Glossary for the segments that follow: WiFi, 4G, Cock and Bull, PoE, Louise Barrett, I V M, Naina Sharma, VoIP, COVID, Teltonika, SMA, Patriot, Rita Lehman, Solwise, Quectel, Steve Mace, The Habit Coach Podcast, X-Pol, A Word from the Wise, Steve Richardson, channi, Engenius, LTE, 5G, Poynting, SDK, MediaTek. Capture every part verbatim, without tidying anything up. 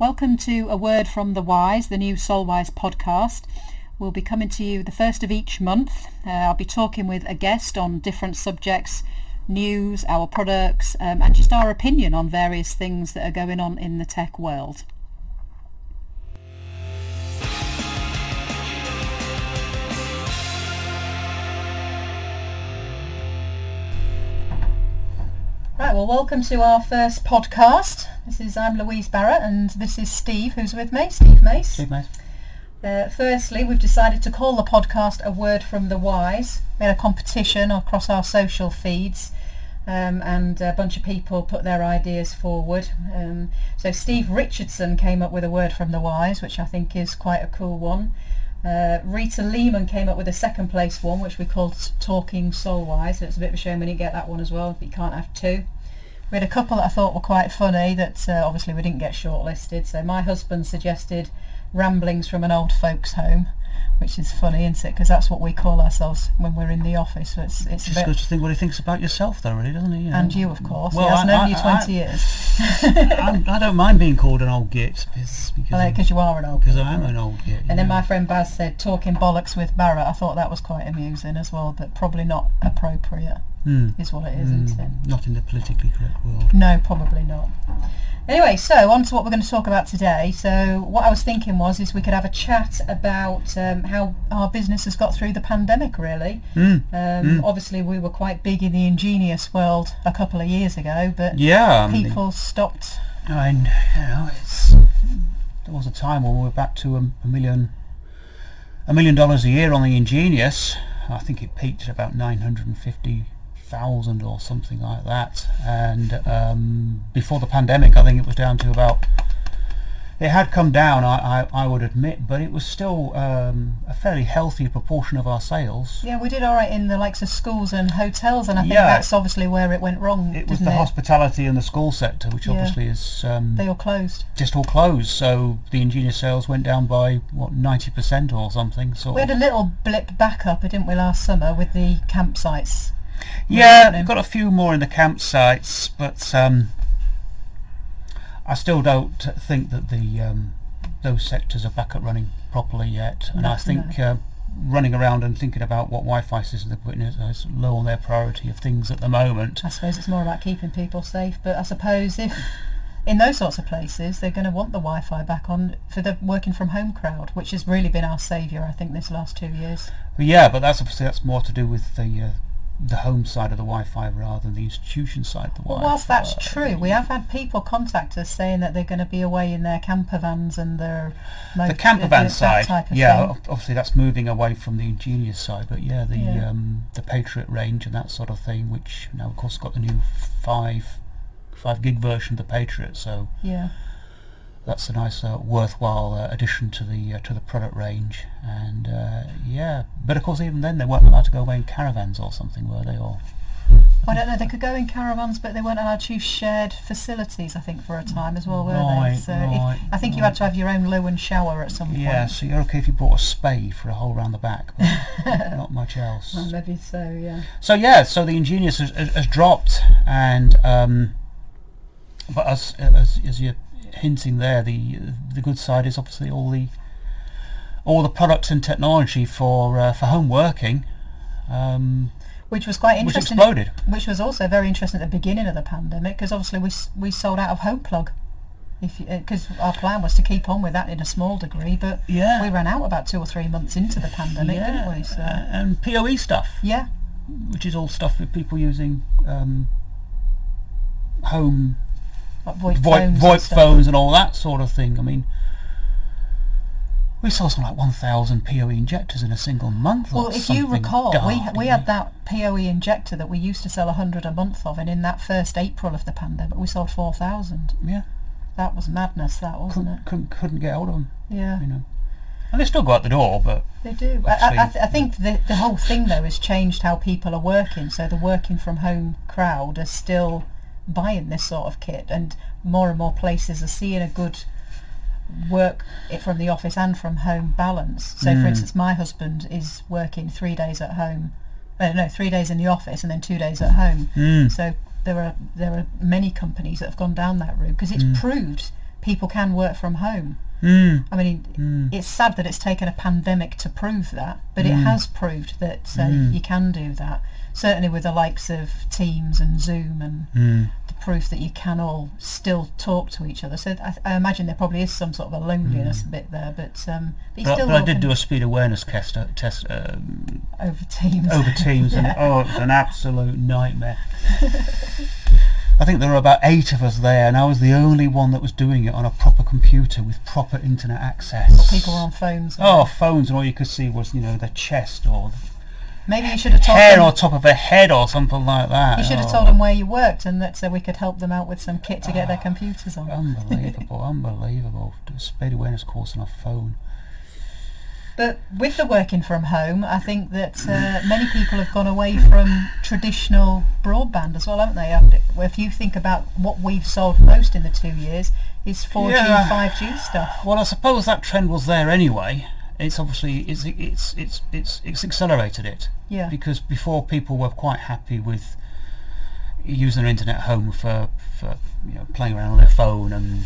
Welcome to A Word from the Wise, the new Solwise podcast. We'll be coming to you the first of each month. Uh, I'll be talking with a guest on different subjects, news, our products, um, and just our opinion on various things that are going on in the tech world. Right, well, welcome to our first podcast. This is, I'm Louise Barrett, and this is Steve, who's with me, Steve Mace. Steve Mace. Uh, firstly, we've decided to call the podcast A Word from the Wise. We had a competition across our social feeds, um, and a bunch of people put their ideas forward. Um, so Steve Richardson came up with A Word from the Wise, which I think is quite a cool one. Uh, Rita Lehman came up with a second place one, which we called Talking Solwise. So it's a bit of a shame we didn't get that one as well, but you can't have two. We had a couple that I thought were quite funny that uh, obviously we didn't get shortlisted. So my husband suggested Ramblings from an Old Folks' Home, which is funny, isn't it? Because that's what we call ourselves when we're in the office. So it's it's, it's just good to think what he thinks about yourself, though, really, doesn't he? You know? And you, of course. Well, he has I, known I, you twenty I, years. I, I don't mind being called an old git. Because well, you are an old git. Because I am an old git. And know. Then my friend Baz said, Talking Bollocks with Barrett. I thought that was quite amusing as well, but probably not appropriate. Mm. Is what it is, mm. isn't it? Not in the politically correct world. No, probably not. Anyway, so on to what we're going to talk about today. So what I was thinking was is we could have a chat about um, how our business has got through the pandemic, really. Mm. Um, mm. Obviously, we were quite big in the Engenius world a couple of years ago, but yeah, people I mean, stopped. I mean, you know, it's, there was a time when we were back to a, a million, a million dollars a year on the Engenius. I think it peaked at about nine hundred fifty thousand or something like that, and um, before the pandemic I think it was down to about, it had come down I, I, I would admit, but it was still um, a fairly healthy proportion of our sales. Yeah, we did alright in the likes of schools and hotels, and I think yeah, that's obviously where it went wrong. It was the it? hospitality and the school sector, which yeah. obviously is um, they all closed. Just all closed, so the Ingenious sales went down by what, ninety percent or something. Sort we had of. a little blip back up, didn't we, last summer with the campsites? Yeah, we've got a few more in the campsites, but um, I still don't think that the um, those sectors are back at running properly yet. And That's I think uh, running around and thinking about what Wi-Fi system they're putting in is low on their priority of things at the moment. I suppose it's more about keeping people safe, but I suppose if in those sorts of places they're going to want the Wi-Fi back on for the working from home crowd, which has really been our saviour, I think, this last two years. Yeah, but that's obviously that's more to do with the... Uh, the home side of the Wi-Fi rather than the institution side of the Wi-Fi. Well, whilst that's true, we have had people contact us saying that they're going to be away in their camper vans and their... The camper van side, yeah, thing. Obviously that's moving away from the Ingenious side, but yeah, the yeah. Um, the Patriot range and that sort of thing, which now of course got the new five, five gig version of the Patriot, so yeah, that's a nice uh, worthwhile uh, addition to the uh, to the product range. And uh, yeah, but of course even then they weren't allowed to go away in caravans or something, were they? Or I don't know, they could go in caravans but they weren't allowed to use shared facilities, I think, for a time as well, were right, they? So right, if, I think right. you had to have your own loo and shower at some point. Yeah, so you're okay if you brought a spade for a hole round the back, but not much else. Well, maybe so, yeah. So yeah, so the Ingenious has, has, has dropped, and um, but as as, as you hinting there, the the good side is obviously all the all the products and technology for uh, for home working, um, which was quite interesting. Which exploded. Which was also very interesting at the beginning of the pandemic, because obviously we we sold out of home plug, if because our plan was to keep on with that in a small degree, but yeah. we ran out about two or three months into the pandemic, yeah. didn't we? So uh, and P O E stuff, yeah, which is all stuff with people using um, home. Voip phones, Voip phones and all that sort of thing. I mean, we saw something like one thousand P O E injectors in a single month. Well, if you recall, dark, we we had that P O E injector that we used to sell one hundred a month of, and in that first April of the pandemic, we sold four thousand. Yeah. That was madness, that, wasn't couldn't, it? Couldn't, couldn't get hold of them. Yeah. You know. And they still go out the door, but... They do. Actually, I, I, th- I think the, the whole thing, though, has changed how people are working, so the working from home crowd are still... buying this sort of kit, and more and more places are seeing a good work from the office and from home balance. So mm. for instance, my husband is working three days at home, uh, no three days in the office and then two days at home. Mm. So there are there are many companies that have gone down that route, because it's mm. proved people can work from home. Mm. I mean, mm. it's sad that it's taken a pandemic to prove that, but mm. it has proved that uh, mm. you can do that. Certainly with the likes of Teams and Zoom, and mm. the proof that you can all still talk to each other. So I, I imagine there probably is some sort of a loneliness mm. bit there, but um, but, you but, still but I did do a speed awareness test, uh, test um, over Teams. Over Teams, yeah. And oh, it was an absolute nightmare. I think there were about eight of us there, and I was the only one that was doing it on a proper computer with proper internet access. People were on phones. Oh, they? Phones, and all you could see was, you know, the chest or maybe you should have told hair them or top of a head or something like that. You should have told them where you worked, and that so we could help them out with some kit to get ah, their computers on. Unbelievable, unbelievable. Do a speed awareness course on a phone. But with the working from home, I think that uh, many people have gone away from traditional broadband as well, haven't they? If you think about what we've sold most in the two years is four G yeah. and five G stuff. Well, I suppose that trend was there anyway. It's obviously it's it's it's it's, it's accelerated it. Yeah. Because before, people were quite happy with using their internet at home for, for you know playing around on their phone and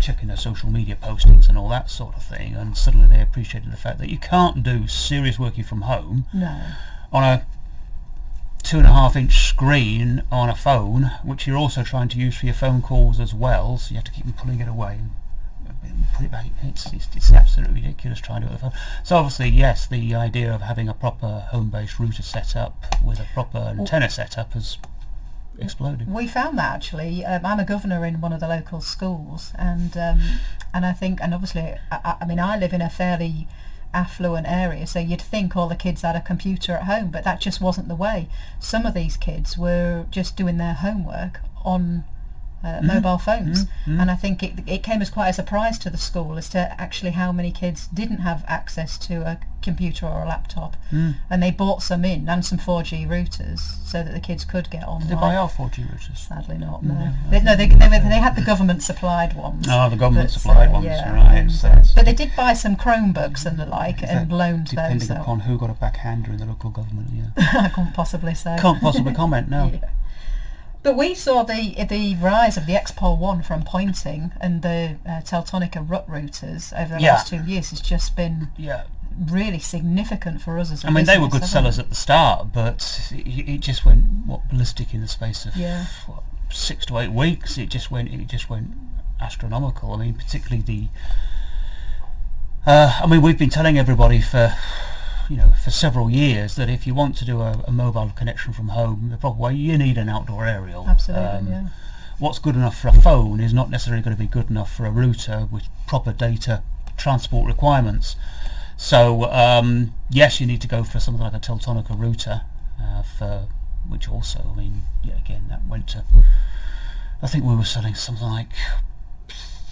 checking their social media postings and all that sort of thing, and suddenly they appreciated the fact that you can't do serious working from home no. on a two and a half inch screen on a phone, which you're also trying to use for your phone calls as well, so you have to keep them pulling it away and put it back. It's, it's, it's absolutely ridiculous trying to do it with a phone. So obviously, yes, the idea of having a proper home-based router set up with a proper antenna set up has exploded. We found that actually. Um, I'm a governor in one of the local schools, and um, and I think, and obviously, I, I mean, I live in a fairly affluent area, so you'd think all the kids had a computer at home, but that just wasn't the way. Some of these kids were just doing their homework on uh, mm-hmm. mobile phones, mm-hmm. and I think it, it came as quite a surprise to the school as to actually how many kids didn't have access to a computer or a laptop, mm. and they bought some in, and some four G routers, so that the kids could get online. Did they buy our four G routers? Sadly not, no. No, they, no, they, they, they had the government supplied ones. Oh, the government but, supplied uh, ones, yeah, right. Um, so, so. But they did buy some Chromebooks and the like, and loaned depending those. Depending upon out. Who got a backhander in the local government, yeah. I can't possibly say. Can't possibly comment, no. Yeah. But we saw the the rise of the X-Pol one from Poynting and the uh, Teltonika R U T routers over the yeah. last two years has just been... Yeah. really significant for us as a I mean business, they were good sellers they? at the start, but it, it just went what ballistic in the space of yeah. what, six to eight weeks. It just went it just went astronomical. I mean, particularly the uh, I mean, we've been telling everybody for you know for several years that if you want to do a, a mobile connection from home the proper way, you need an outdoor aerial. Absolutely. Um, yeah. What's good enough for a phone is not necessarily going to be good enough for a router with proper data transport requirements. So um, yes, you need to go for something like a Teltonika router, uh, for which also, I mean, yeah, again, that went to, I think we were selling something like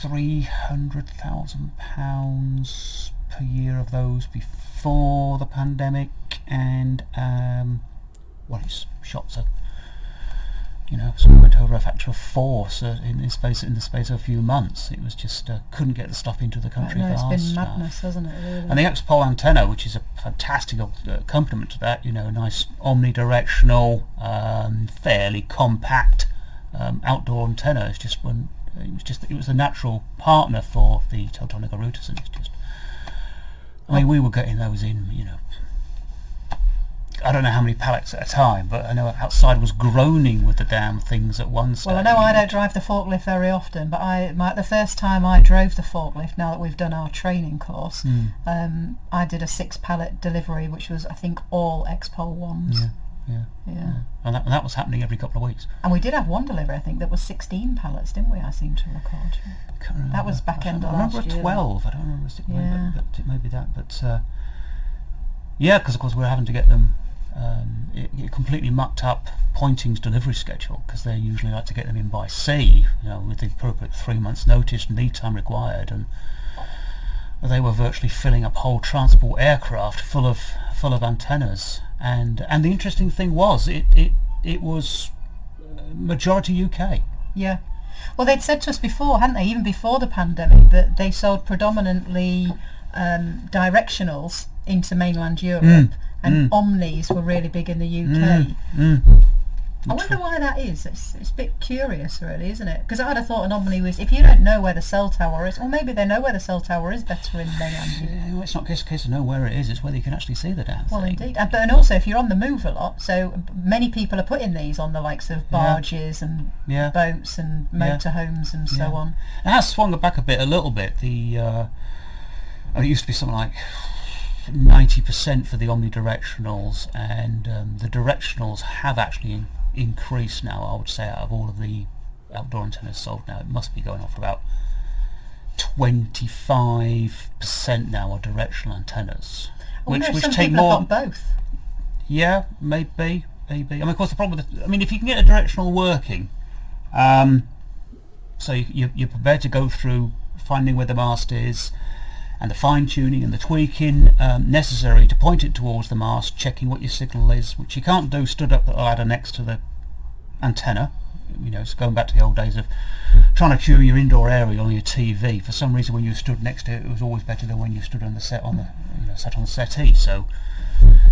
three hundred thousand pounds per year of those before the pandemic, and um, well, it's shot to, you know, so we went over a factor of four so in the space in the space of a few months. It was just uh, couldn't get the stuff into the country fast. No, it's been madness, hasn't it? Really? And the X-Pol antenna, which is a fantastic accompaniment to that, you know, nice omnidirectional, um, fairly compact um, outdoor antenna. It's just when it was just it was a natural partner for the Teltonika routers, and it's just. I mean, we were getting those in, you know. I don't know how many pallets at a time, but I know outside was groaning with the damn things at one stage. Well, I know I don't drive the forklift very often, but I my, the first time I drove the forklift, now that we've done our training course, mm. um, I did a six pallet delivery, which was, I think, all X-Pol ones. Yeah, yeah, yeah. yeah. And, that, and that was happening every couple of weeks. And we did have one delivery, I think, that was sixteen pallets, didn't we? I seem to record. I can't remember. That was back end of last year. I remember twelve. I don't remember sticking yeah. but, but it may be that. But uh, yeah, because of course we're having to get them. Um, it, it completely mucked up Poynting's delivery schedule, because they usually like to get them in by sea, you know, with the appropriate three months notice and lead time required, and they were virtually filling up whole transport aircraft full of full of antennas. And and the interesting thing was it it, it was majority U K. Yeah. Well, they'd said to us before, hadn't they, even before the pandemic, that they sold predominantly um, directionals into mainland Europe. Mm. And mm. Omnis were really big in the U K. Mm. Mm. I wonder why that is. It's, it's a bit curious, really, isn't it? Because I'd have thought anomaly was if you don't know where the cell tower is, or maybe they know where the cell tower is better in than yeah, well, it's not just a case of know where it is; it's whether you can actually see the damn well, thing. Well, indeed, and, but, and also if you're on the move a lot, so many people are putting these on the likes of barges yeah. and yeah. boats and motorhomes yeah. and so yeah. on. It has swung it back a bit, a little bit. The uh, oh, it used to be something like ninety percent for the omnidirectionals, and um, the directionals have actually increase now. I would say out of all of the outdoor antennas sold now, it must be going off about twenty-five percent now are directional antennas, well, which which take more. Both. Yeah, maybe, maybe. I mean, of course, the problem with the, I mean, if you can get a directional working, um, so you, you're prepared to go through finding where the mast is, and the fine-tuning and the tweaking um, necessary to point it towards the mast, checking what your signal is, which you can't do stood up the ladder next to the antenna. You know, it's going back to the old days of trying to tune your indoor area on your T V. For some reason, when you stood next to it, it was always better than when you stood on the set on the you know, sat on the settee. So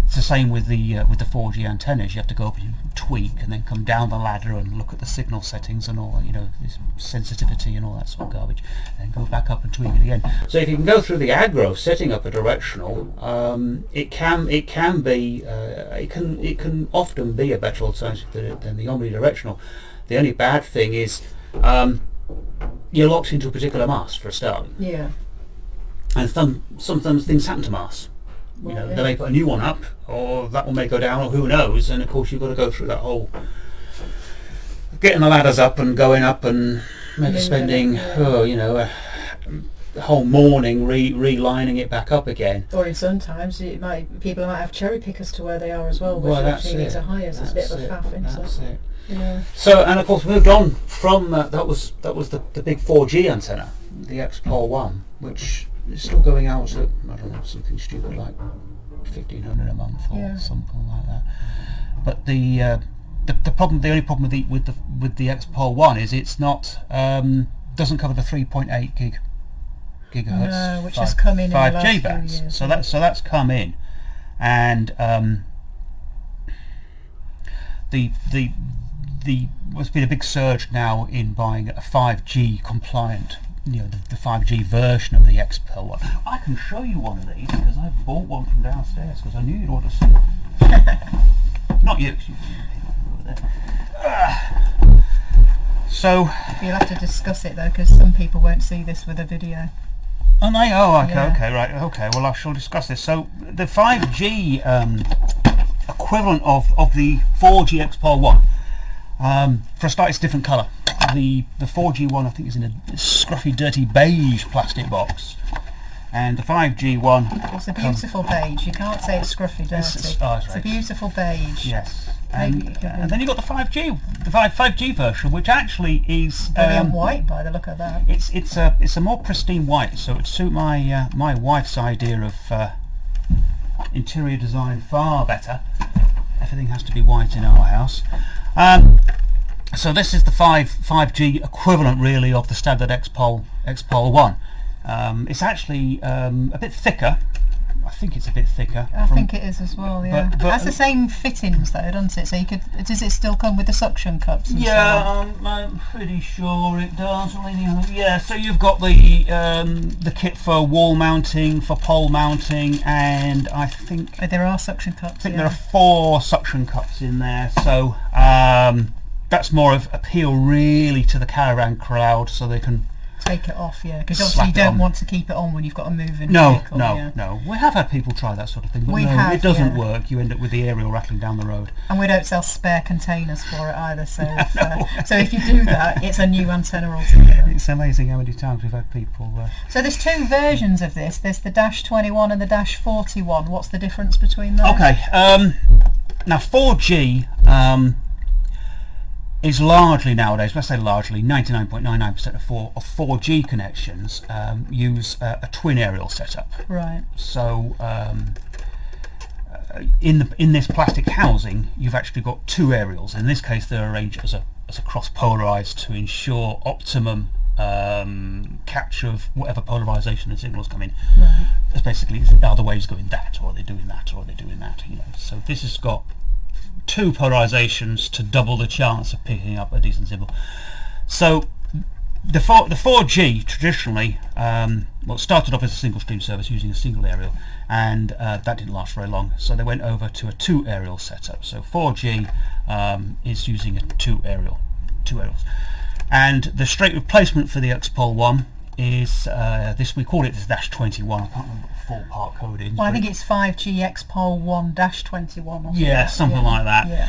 it's the same with the uh, with the four G antennas. You have to go up and tweak, and then come down the ladder and look at the signal settings and all, you know, this sensitivity and all that sort of garbage, and go back up and tweak it again. So if you can go through the aggro setting up a directional, um, it can it can be uh, it can it can often be a better alternative than, than the omnidirectional. The only bad thing is um, you're locked into a particular mast for a start. Yeah. And some sometimes things happen to masts. You know, they may put a new one up, or that one may go down, or who knows. And of course, you've got to go through that whole getting the ladders up and going up, and maybe spending, oh, you know, a whole morning re relining it back up again. Or in sometimes it might people might have cherry pickers to where they are as well, which well, actually needs a higher. So it's a bit of a faff, isn't it? That's it. Yeah. So, and of course, moved on from uh, that was that was the, the big four G antenna, the X-Pol one, which. It's still going out at, I don't know, something stupid like fifteen hundred a month or yeah. something like that. But the, uh, the the problem, the only problem with the with the with the X-Pol one is it's not um, doesn't cover the three point eight gig gigahertz, no, which five, has come in five G bands. So that's so that's come in, and um, the the the there's been a big surge now in buying a five G compliant. You know, the, the five G version of the X-Pol one. I can show you one of these because I bought one from downstairs because I knew you'd want to see it. Not you. So you'll have to discuss it though, because some people won't see this with a video. Oh, no, oh, okay, yeah. okay, right, okay. Well, I shall discuss this. So the five G um, equivalent of of the four G X-Pol one. Um, for a start, it's a different colour. The the four G one I think is in a scruffy, dirty beige plastic box, and the five G one. It's a beautiful beige. You can't say it's scruffy, dirty. It's, oh, it's right. a beautiful beige. Yes. And, and, and then you got the five G, the five G version, which actually is um, white by the look of that. It's it's a it's a more pristine white, so it suit my uh, my wife's idea of uh, interior design far better. Everything has to be white in our house. Um, so this is the five G equivalent really of the standard X-Pol X-Pol one. Um, it's actually um, a bit thicker. I think it's a bit thicker. I think it is as well. Yeah, but, but it has the same fittings though, doesn't it? So you could. Does it still come with the suction cups? And yeah, so on? I'm, I'm pretty sure it does. Yeah. So you've got the um, the kit for wall mounting, for pole mounting, and I think oh, there are suction cups. I think yeah. there are four suction cups in there. So um, that's more of appeal really to the caravan crowd, so they can. Take it off, yeah, because obviously you don't want to keep it on when you've got a moving no, vehicle. No, no, yeah. no. We have had people try that sort of thing, but we no, have, it doesn't yeah. work. You end up with the aerial rattling down the road. And we don't sell spare containers for it either, so, no, if, uh, no so if you do that, it's a new antenna altogether. It's amazing how many times we've had people... Uh, so there's two versions of this. There's the dash twenty-one and the dash forty-one. What's the difference between those? Okay, um, now four G... Um, is largely nowadays, let's say largely, ninety-nine point nine nine percent of four of four G connections um, use uh, a twin aerial setup. Right. So um, in the in this plastic housing, you've actually got two aerials. In this case, they're arranged as a as a cross polarized to ensure optimum um, capture of whatever polarization the signals come in. Right. It's basically, are the waves going that, or are they doing that, or are they doing that? You know. So this has got two polarizations to double the chance of picking up a decent symbol. So the four G traditionally, um, well, started off as a single stream service using a single aerial, and uh, that didn't last very long, so they went over to a two aerial setup. So four G um, is using a two aerial, two aerials, and the straight replacement for the X-Pol one is uh, this. We call it this dash twenty-one. I can't remember what the full part code is. Well, I think it's five G X-Pol one dash twenty-one. Or yeah, something yeah. like that. Yeah.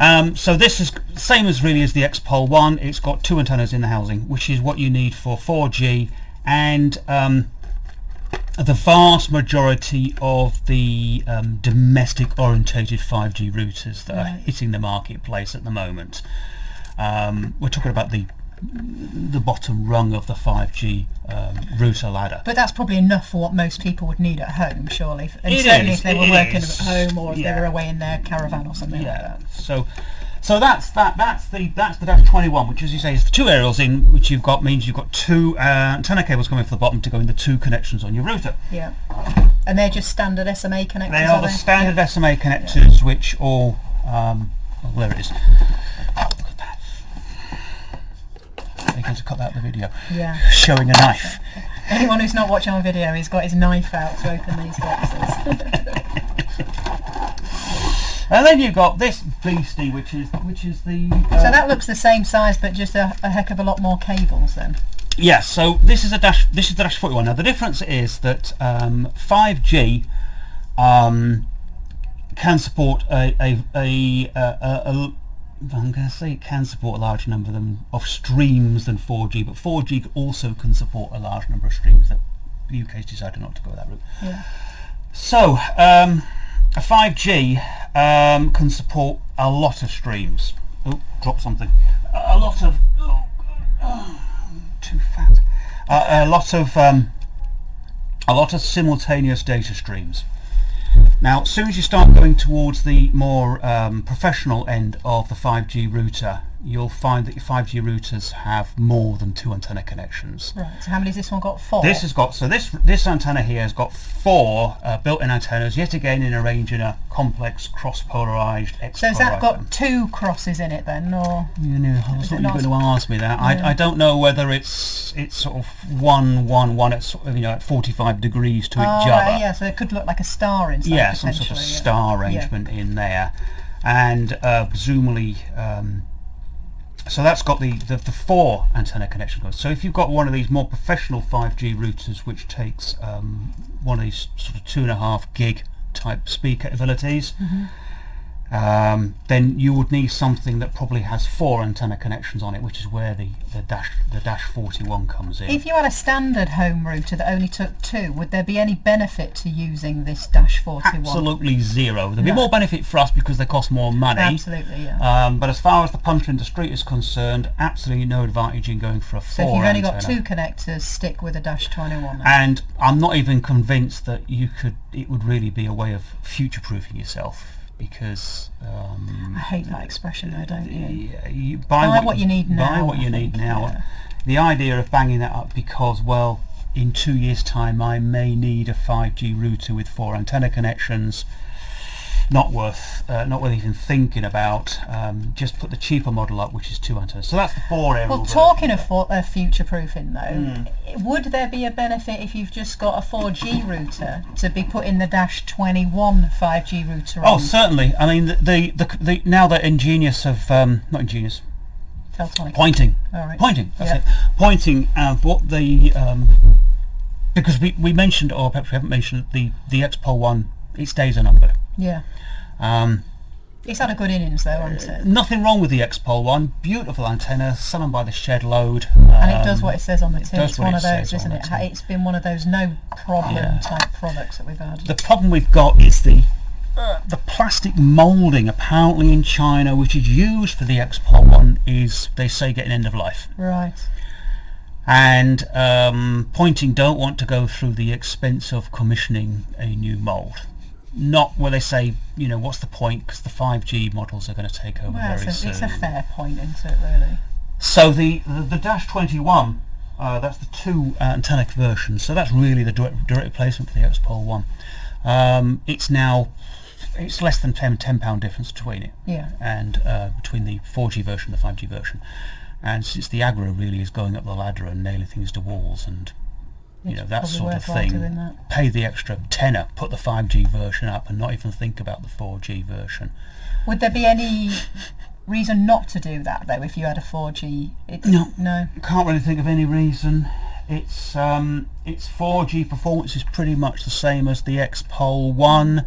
Um, so this is same as really as the X-Pol one. It's got two antennas in the housing, which is what you need for four G, and um, the vast majority of the um, domestic orientated five G routers that right. are hitting the marketplace at the moment. Um, we're talking about the the bottom rung of the five G um, router ladder. But that's probably enough for what most people would need at home, surely. And it certainly is, if they were working is. at home, or if yeah. they were away in their caravan or something yeah. like that. So so that's that that's the that's the dash twenty-one, which, as you say, is the two aerials in, which you've got means you've got two uh, antenna cables coming from the bottom to go in the two connections on your router. Yeah. And they're just standard S M A connectors. They are, are the they? standard yeah. S M A connectors, yeah. which all um well, there it is. To cut out the video yeah. showing a knife. Anyone who's not watching on video, he's got his knife out to open these boxes. And then you've got this beastie, which is which is the uh, so that looks the same size, but just a, a heck of a lot more cables then. Yes, yeah, so this is a dash this is the dash forty-one. Now the difference is that um, five G um, can support a a a, a, a, a I'm going to say it can support a larger number of, them, of streams than four G, but four G also can support a large number of streams that the U K's decided not to go that route. Yeah. So, um, a five G um, can support a lot of streams. Oh, drop something. A lot of... Oh, oh, too fat. Uh, a lot of um, a lot of simultaneous data streams. Now, as soon as you start going towards the more um, professional end of the five G router, you'll find that your five G routers have more than two antenna connections. Right. So how many has this one got? Four. This has got so this this antenna here has got four uh, built-in antennas. Yet again, in a range in a complex cross-polarized. So has that got two crosses in it then, or? You know, I was not going to ask me that. Yeah. I I don't know whether it's it's sort of one one one at sort of, you know, at forty-five degrees to oh, each other. Uh, yeah, so it could look like a star inside. Yeah, some sort of yeah. star arrangement yeah. in there, and uh, presumably. Um, So that's got the, the, the four antenna connection codes. So if you've got one of these more professional five G routers, which takes um, one of these sort of two and a half gig type speed capabilities, mm-hmm. um, then you would need something that probably has four antenna connections on it, which is where the, the dash the dash forty-one comes in. If you had a standard home router that only took two, would there be any benefit to using this dash forty-one? Absolutely zero. There'd no. be more benefit for us because they cost more money. Absolutely, yeah. Um, but as far as the punter in the street is concerned, absolutely no advantage in going for a four. So if you've only got two connectors, stick with a dash twenty-one. And I'm not even convinced that you could. It would really be a way of future-proofing yourself. Because um, I hate that expression, though, don't you? you buy, buy what, what you need now. Buy what you need now. Yeah. The idea of banging that up because, well, in two years' time, I may need a five G router with four antenna connections. Not worth, uh, not worth even thinking about. Um, just put the cheaper model up, which is two antennas. So that's the four aerial. Well, talking of for, uh, future-proofing, though, mm. would there be a benefit if you've just got a four G router to be putting the dash twenty-one five G router on? Oh, certainly. I mean, the the, the, the now that Engenius of um, not Engenius, Teltonika. Poynting, oh, right. Poynting. That's yep. it. Poynting. Uh, what the um, because we we mentioned, or perhaps we haven't mentioned, the the X-Pol one. Its days are numbered. Yeah. Um, it's had a good innings though, hasn't it? Nothing wrong with the X-Pol one. Beautiful antenna, selling by the shed load. Um, and it does what it says on the tin. It it's one of those, isn't it? It? It's been one of those no problem yeah. type products that we've had. The problem we've got is the uh, the plastic moulding apparently in China, which is used for the X-Pol one, is, they say, getting end of life. Right. And um, Poynting don't want to go through the expense of commissioning a new mould. Not where they say, you know, what's the point, because the five G models are going to take over well, very it's a, soon. It's a fair point, isn't it, really? So the the, the dash twenty-one, uh, that's the two antenna version, so that's really the direct, direct replacement for the X-Pol one. Um, it's now it's less than ten pound difference between it, yeah, and uh, between the four G version and the five G version. And since the aggro really is going up the ladder and nailing things to walls and you it's know that sort of thing, pay the extra tenner, put the five G version up, and not even think about the four G version. Would there be any reason not to do that though? If you had a four G, it's, no, no, can't really think of any reason. It's um, its four G performance is pretty much the same as the X-Pol one.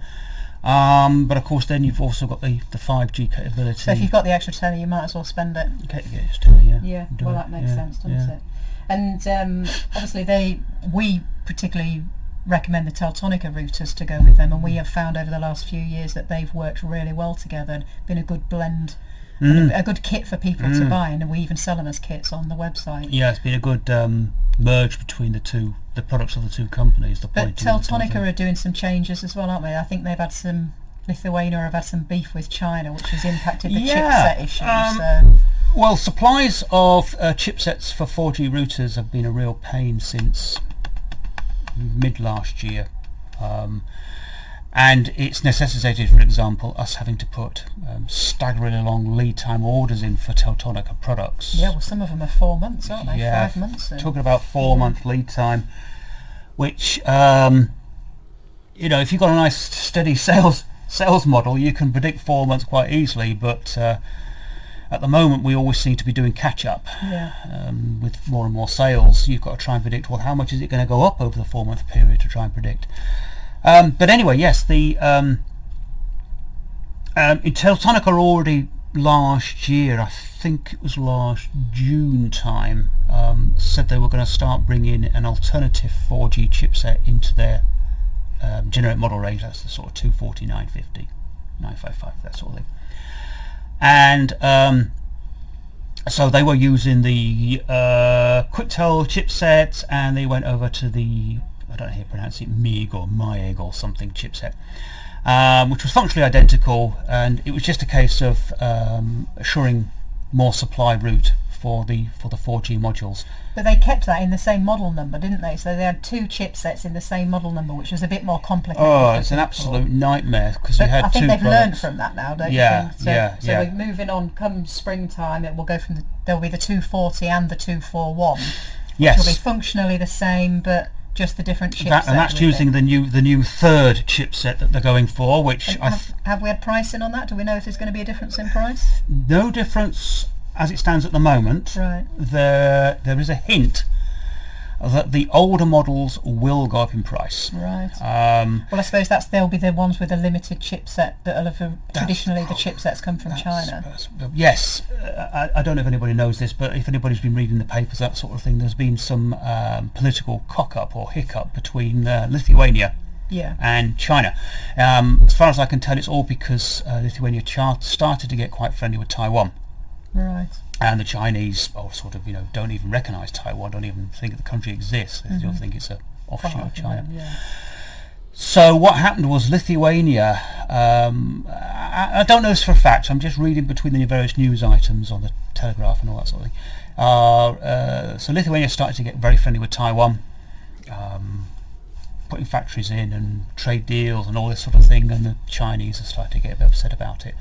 Um, but of course, then you've also got the, the five G capability. So if you've got the extra tenner, you might as well spend it. Okay, yeah, it's tenner, yeah. Yeah, Do well it. that makes yeah, sense, doesn't yeah. it? And um, obviously, they we particularly recommend the Teltonika routers to go with them, and we have found over the last few years that they've worked really well together and been a good blend, mm. a, a good kit for people mm. to buy, and we even sell them as kits on the website. Yeah, it's been a good um, merge between the two. The products of the two companies. The but Teltonika are doing some changes as well, aren't they? I think they've had some, Lithuania have had some beef with China, which has impacted the yeah, chipset issue. Um, so. Well, supplies of uh, chipsets for four G routers have been a real pain since mid last year. Um, and it's necessitated, for example, us having to put um, staggeringly long lead time orders in for Teltonika products. Yeah, well, some of them are four months, aren't they? Yeah, five months. Then. Talking about four month lead time, which um, you know, if you've got a nice steady sales sales model, you can predict four months quite easily. But uh, at the moment, we always seem to be doing catch up. Yeah. Um, with more and more sales, you've got to try and predict. Well, how much is it going to go up over the four month period to try and predict? Um, but anyway, yes, the um, um, Teltonika already last year, I think it was last June time, um, said they were going to start bringing an alternative four G chipset into their um, generic model range. That's the sort of two forty, nine fifty, nine fifty-five, that sort of thing. And um, so they were using the uh, Quectel chipset, and they went over to the, I don't know how you pronounce it, M I G or M I G or something chipset, um, which was functionally identical, and it was just a case of um, assuring more supply route for the for the four G modules. But they kept that in the same model number, didn't they? So they had two chipsets in the same model number, which was a bit more complicated. Oh, it's an absolute nightmare because we had two. I think two they've products. learned from that now, don't yeah, you think? So, yeah, so yeah. we're moving on. Come springtime, it will go from the, there'll be the two forty and the two forty-one. Yes, which will be functionally the same, but just the different chipset. That, and that's using it. the new the new third chipset that they're going for, which and I th have, have we had pricing on that? Do we know if there's going to be a difference in price? No difference as it stands at the moment. Right. There there is a hint that the older models will go up in price. Right. Um, well, I suppose that's they'll be the ones with a limited chipset that have a, traditionally the chipsets come from China. That's, yes, uh, I, I don't know if anybody knows this, but if anybody's been reading the papers, that sort of thing, there's been some um, political cock-up or hiccup between uh, Lithuania yeah. and China. Um, as far as I can tell, it's all because uh, Lithuania chart started to get quite friendly with Taiwan. Right. And the Chinese, oh, sort of, you know, don't even recognise Taiwan, don't even think the country exists. They mm-hmm. still think it's an offshoot oh, of China. Yeah. So what happened was Lithuania, um, I, I don't know this for a fact, I'm just reading between the various news items on the Telegraph and all that sort of thing. Uh, uh, so Lithuania started to get very friendly with Taiwan, um, putting factories in and trade deals and all this sort of thing, and the Chinese have started to get a bit upset about it.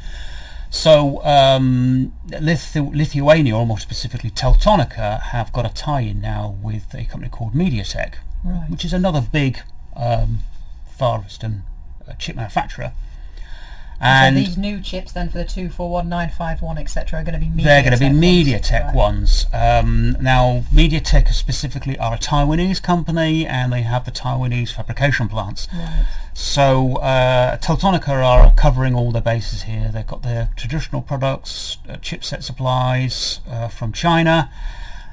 So um, Lithu Lithuania, or more specifically Teltonika, have got a tie-in now with a company called MediaTek, right. which is another big um, Far Eastern uh, chip manufacturer. And, and so these new chips then for the two forty-one, nine fifty-one, et cetera are going to be MediaTek They're going to be MediaTek ones. Right. ones. Um, now MediaTek specifically are a Taiwanese company, and they have the Taiwanese fabrication plants. Right. So uh, Teltonika are covering all their bases here. They've got their traditional products, uh, chipset supplies uh, from China,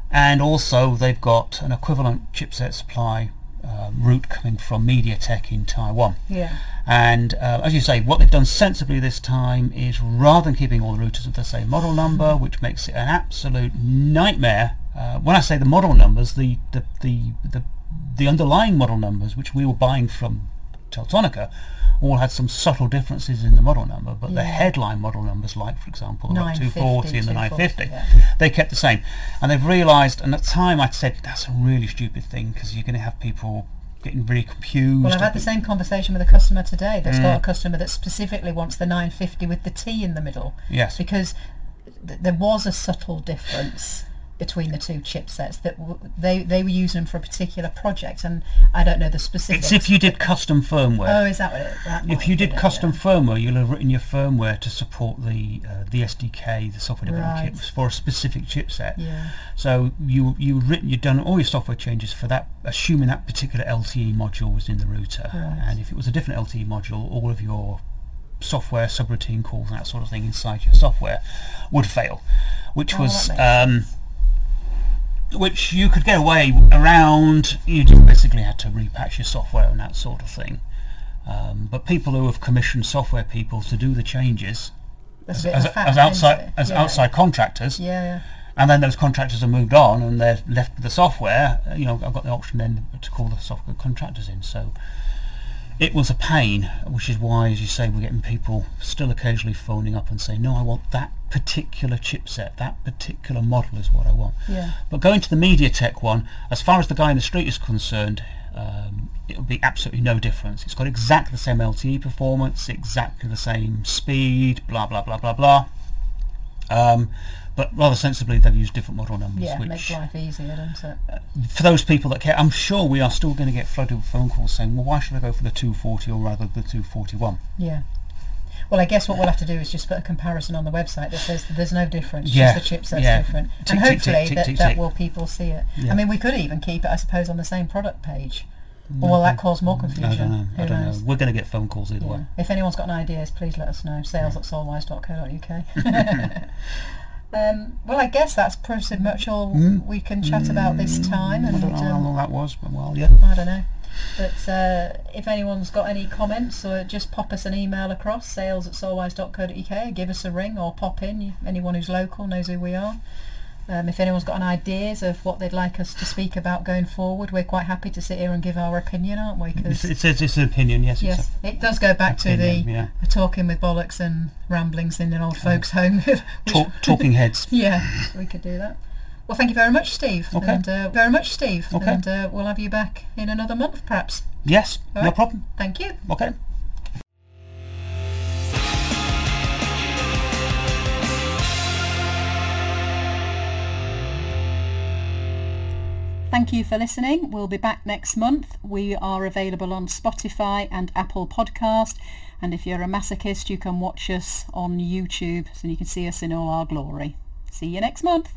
and also they've got an equivalent chipset supply Uh, route coming from MediaTek in Taiwan. Yeah. And uh, as you say, what they've done sensibly this time is rather than keeping all the routers with the same model number, which makes it an absolute nightmare. Uh, when I say the model numbers, the the, the the the underlying model numbers which we were buying from Teltonika all had some subtle differences in the model number, but yeah. the headline model numbers, like for example the two forty and the nine fifty, yeah. they kept the same. And they've realised, and at the time I said that's a really stupid thing because you're going to have people getting very confused. Well, I've had the same conversation with a customer today that's mm. got a customer that specifically wants the nine fifty with the T in the middle. Yes. Because th there was a subtle difference between the two chipsets that w they they were using them for a particular project, and I don't know the specifics. It's if you did custom firmware. Oh, is that what it? That if you did custom it, yeah. firmware, you'll have written your firmware to support the uh, the S D K, the software development right. kit, for a specific chipset. Yeah. So you you written you'd done all your software changes for that, assuming that particular L T E module was in the router, right. and if it was a different L T E module, all of your software subroutine calls and that sort of thing inside your software would fail, which oh, was. Um, which you could get away around. You just basically had to repatch your software and that sort of thing. Um, but people who have commissioned software people to do the changes as, as, a, fact, as outside as yeah. outside contractors, yeah, yeah. and then those contractors are moved on and they're left with the software. You know, I've got the option then to call the software contractors in. So it was a pain, which is why, as you say, we're getting people still occasionally phoning up and saying, no, I want that particular chipset, that particular model is what I want. Yeah. But going to the MediaTek one, as far as the guy in the street is concerned, um, it'll be absolutely no difference. It's got exactly the same L T E performance, exactly the same speed, blah, blah, blah, blah, blah. Um, but rather sensibly, they've used different model numbers. Yeah, which makes life easier, doesn't it? Uh, for those people that care, I'm sure we are still going to get flooded with phone calls saying, well, why should I go for the two forty or rather the two forty-one? Yeah. Well, I guess what we'll have to do is just put a comparison on the website that says there's no difference, yeah, just the chipset's yeah. different. Tick, and hopefully tick, tick, that, tick, that tick. will people see it. Yeah. I mean, we could even keep it, I suppose, on the same product page. Or will that cause more confusion? I don't know. Who I don't knows? know. We're going to get phone calls either yeah. way. If anyone's got any ideas, please let us know. Sales yeah. at solwise dot co dot U K. um, well, I guess that's pretty much all mm. we can chat mm. about this time. And I don't know how long that was, but well, yeah. I don't know. But uh, if anyone's got any comments, or just pop us an email across, sales at solwise dot co dot U K. Give us a ring or pop in. Anyone who's local knows who we are. Um, if anyone's got any ideas of what they'd like us to speak about going forward, we're quite happy to sit here and give our opinion, aren't we? Cause it says it's an opinion, yes. Yes, it's it does go back opinion, to the yeah. talking with bollocks and ramblings in an old folks' home. Talk, talking heads. Yeah, we could do that. Well, thank you very much, Steve. Okay. And, uh, very much, Steve. Okay. And uh, we'll have you back in another month, perhaps. Yes, right. No problem. Thank you. Okay. Thank you for listening. We'll be back next month. We are available on Spotify and Apple Podcast. And if you're a masochist, you can watch us on YouTube, so you can see us in all our glory. See you next month.